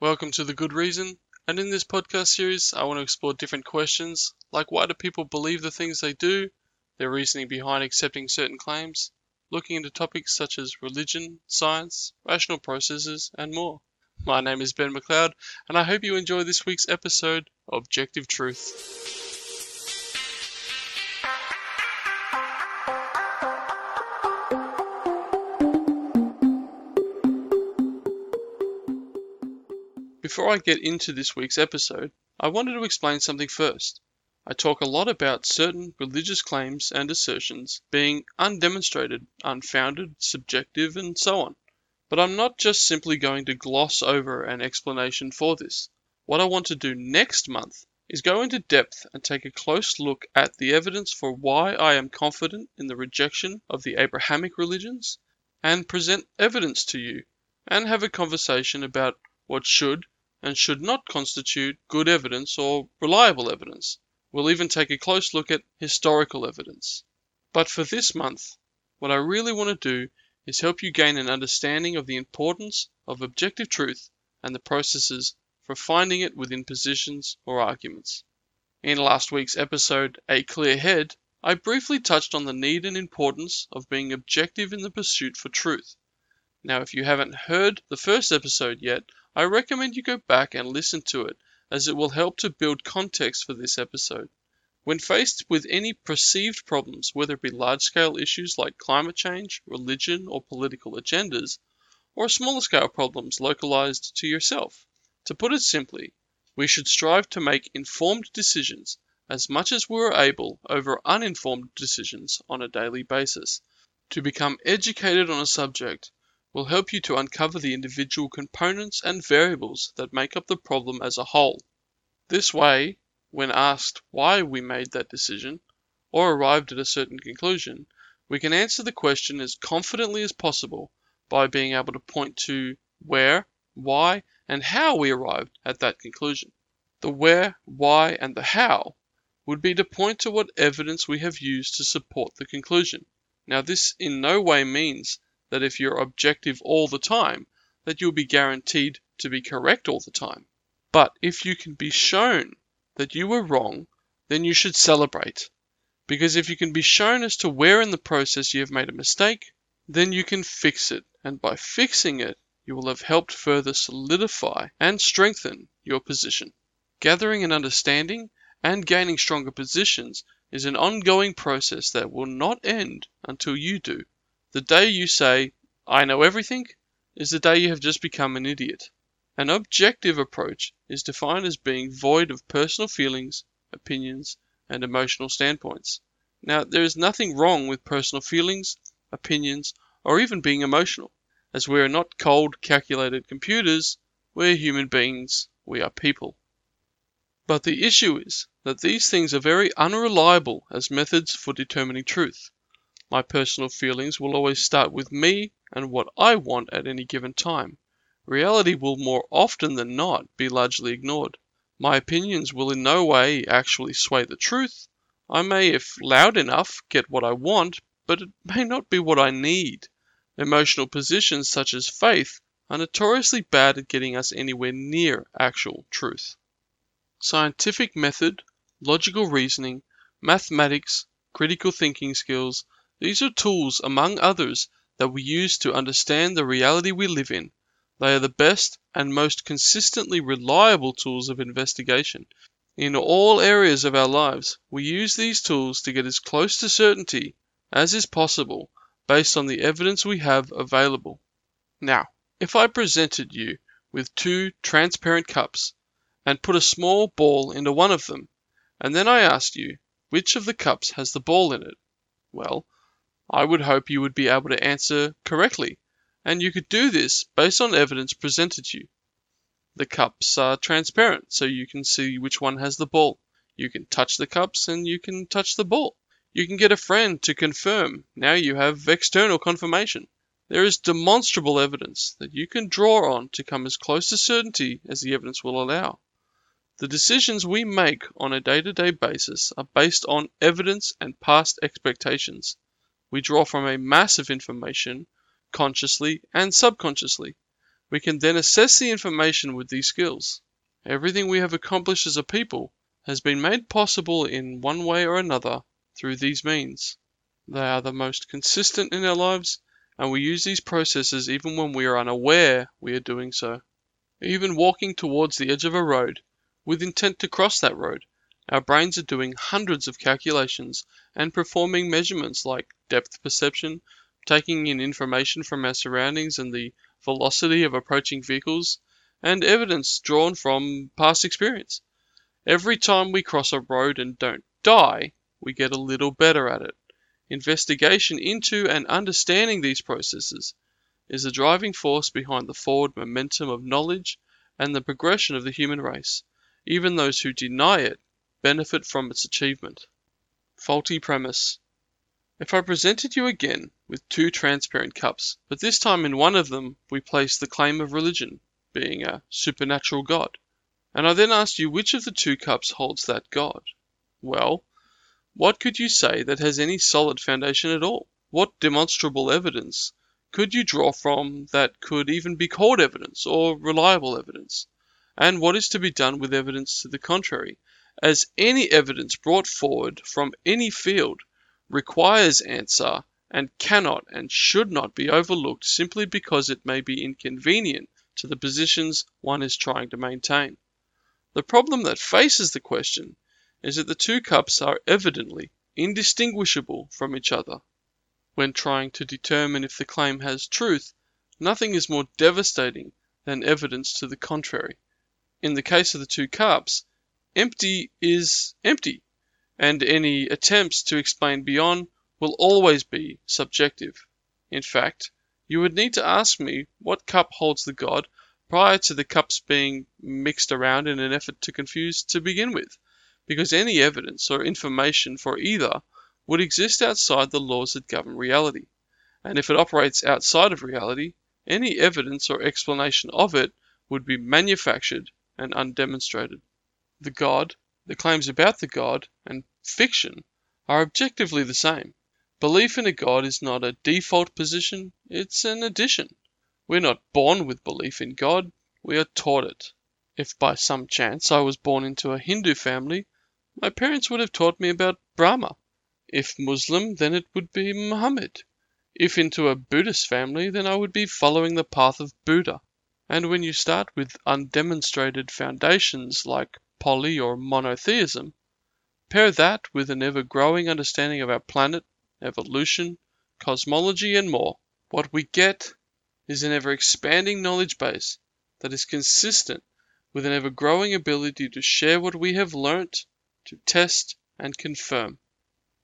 Welcome to The Good Reason, and in this podcast series I want to explore different questions like why do people believe the things they do, their reasoning behind accepting certain claims, looking into topics such as religion, science, rational processes, and more. My name is Ben MacLeod, and I hope you enjoy this week's episode, Objective Truth. Before I get into this week's episode, I wanted to explain something first. I talk a lot about certain religious claims and assertions being undemonstrated, unfounded, subjective, and so on. But I'm not just simply going to gloss over an explanation for this. What I want to do next month is go into depth and take a close look at the evidence for why I am confident in the rejection of the Abrahamic religions, and present evidence to you, and have a conversation about what should and should not constitute good evidence or reliable evidence. We'll even take a close look at historical evidence. But for this month, what I really want to do is help you gain an understanding of the importance of objective truth and the processes for finding it within positions or arguments. In last week's episode, A Clear Head, I briefly touched on the need and importance of being objective in the pursuit for truth. Now, if you haven't heard the first episode yet, I recommend you go back and listen to it, as it will help to build context for this episode. When faced with any perceived problems, whether it be large-scale issues like climate change, religion, or political agendas, or smaller-scale problems localized to yourself, to put it simply, we should strive to make informed decisions as much as we're able over uninformed decisions on a daily basis. To become educated on a subject will help you to uncover the individual components and variables that make up the problem as a whole. This way, when asked why we made that decision, or arrived at a certain conclusion, we can answer the question as confidently as possible by being able to point to where, why, and how we arrived at that conclusion. The where, why, and the how would be to point to what evidence we have used to support the conclusion. Now, this in no way means that if you're objective all the time, that you'll be guaranteed to be correct all the time. But if you can be shown that you were wrong, then you should celebrate. Because if you can be shown as to where in the process you have made a mistake, then you can fix it. And by fixing it, you will have helped further solidify and strengthen your position. Gathering an understanding and gaining stronger positions is an ongoing process that will not end until you do. The day you say, I know everything, is the day you have just become an idiot. An objective approach is defined as being void of personal feelings, opinions, and emotional standpoints. Now, there is nothing wrong with personal feelings, opinions, or even being emotional. As we are not cold, calculated computers, we are human beings, we are people. But the issue is that these things are very unreliable as methods for determining truth. My personal feelings will always start with me and what I want at any given time. Reality will more often than not be largely ignored. My opinions will in no way actually sway the truth. I may, if loud enough, get what I want, but it may not be what I need. Emotional positions such as faith are notoriously bad at getting us anywhere near actual truth. Scientific method, logical reasoning, mathematics, critical thinking skills, these are tools, among others, that we use to understand the reality we live in. They are the best and most consistently reliable tools of investigation. In all areas of our lives, we use these tools to get as close to certainty as is possible based on the evidence we have available. Now, if I presented you with two transparent cups and put a small ball into one of them, and then I asked you which of the cups has the ball in it, well, I would hope you would be able to answer correctly, and you could do this based on evidence presented to you. The cups are transparent, so you can see which one has the ball. You can touch the cups and you can touch the ball. You can get a friend to confirm. Now you have external confirmation. There is demonstrable evidence that you can draw on to come as close to certainty as the evidence will allow. The decisions we make on a day-to-day basis are based on evidence and past expectations. We draw from a mass of information, consciously and subconsciously. We can then assess the information with these skills. Everything we have accomplished as a people has been made possible in one way or another through these means. They are the most consistent in our lives, and we use these processes even when we are unaware we are doing so. Even walking towards the edge of a road, with intent to cross that road, our brains are doing hundreds of calculations and performing measurements like depth perception, taking in information from our surroundings and the velocity of approaching vehicles, and evidence drawn from past experience. Every time we cross a road and don't die, we get a little better at it. Investigation into and understanding these processes is the driving force behind the forward momentum of knowledge and the progression of the human race. Even those who deny it benefit from its achievement. Faulty premise. If I presented you again with two transparent cups, but this time in one of them we place the claim of religion, being a supernatural god, and I then asked you which of the two cups holds that god, well, what could you say that has any solid foundation at all? What demonstrable evidence could you draw from that could even be called evidence or reliable evidence? And what is to be done with evidence to the contrary, as any evidence brought forward from any field requires answer and cannot and should not be overlooked simply because it may be inconvenient to the positions one is trying to maintain. The problem that faces the question is that the two cups are evidently indistinguishable from each other. When trying to determine if the claim has truth, nothing is more devastating than evidence to the contrary. In the case of the two cups, empty is empty, and any attempts to explain beyond will always be subjective. In fact, you would need to ask me what cup holds the god prior to the cups being mixed around in an effort to confuse to begin with, because any evidence or information for either would exist outside the laws that govern reality. And if it operates outside of reality, any evidence or explanation of it would be manufactured and undemonstrated. The god, the claims about the god, and fiction are objectively the same. Belief in a god is not a default position, it's an addition. We're not born with belief in God, we are taught it. If by some chance I was born into a Hindu family, my parents would have taught me about Brahma. If Muslim, then it would be Muhammad. If into a Buddhist family, then I would be following the path of Buddha. And when you start with undemonstrated foundations like poly or monotheism, pair that with an ever-growing understanding of our planet, evolution, cosmology, and more, what we get is an ever-expanding knowledge base that is consistent with an ever-growing ability to share what we have learnt, to test and confirm.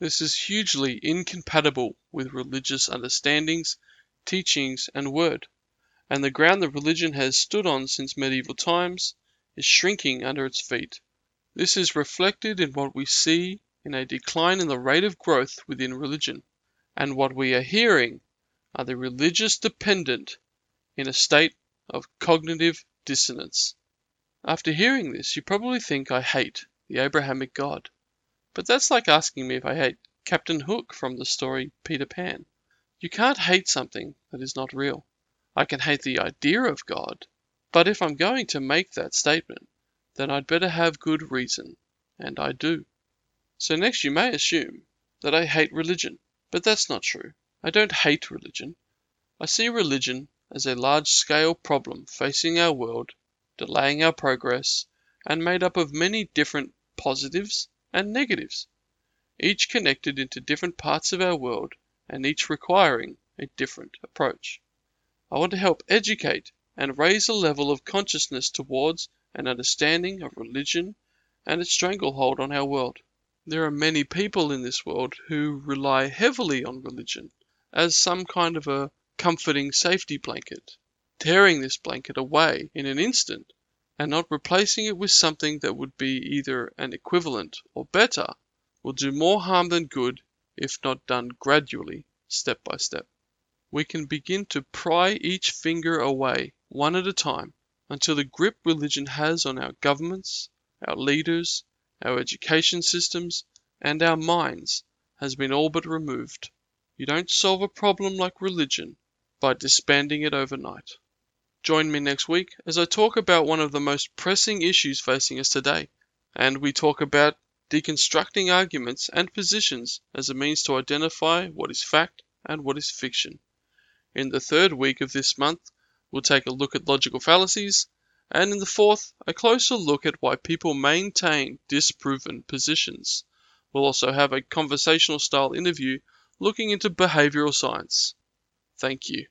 This is hugely incompatible with religious understandings, teachings, and word, and the ground that religion has stood on since medieval times is shrinking under its feet. This is reflected in what we see in a decline in the rate of growth within religion, and what we are hearing are the religious dependent in a state of cognitive dissonance. After hearing this, you probably think I hate the Abrahamic God. But that's like asking me if I hate Captain Hook from the story Peter Pan. You can't hate something that is not real. I can hate the idea of God, but if I'm going to make that statement, then I'd better have good reason, and I do. So next you may assume that I hate religion, but that's not true. I don't hate religion. I see religion as a large-scale problem facing our world, delaying our progress, and made up of many different positives and negatives, each connected into different parts of our world and each requiring a different approach. I want to help educate and raise a level of consciousness towards an understanding of religion and its stranglehold on our world. There are many people in this world who rely heavily on religion as some kind of a comforting safety blanket, tearing this blanket away in an instant and not replacing it with something that would be either an equivalent or better, will do more harm than good if not done gradually, step by step. We can begin to pry each finger away, one at a time, until the grip religion has on our governments, our leaders, our education systems, and our minds has been all but removed. You don't solve a problem like religion by disbanding it overnight. Join me next week as I talk about one of the most pressing issues facing us today, and we talk about deconstructing arguments and positions as a means to identify what is fact and what is fiction. In the third week of this month, we'll take a look at logical fallacies, and in the fourth, a closer look at why people maintain disproven positions. We'll also have a conversational-style interview looking into behavioral science. Thank you.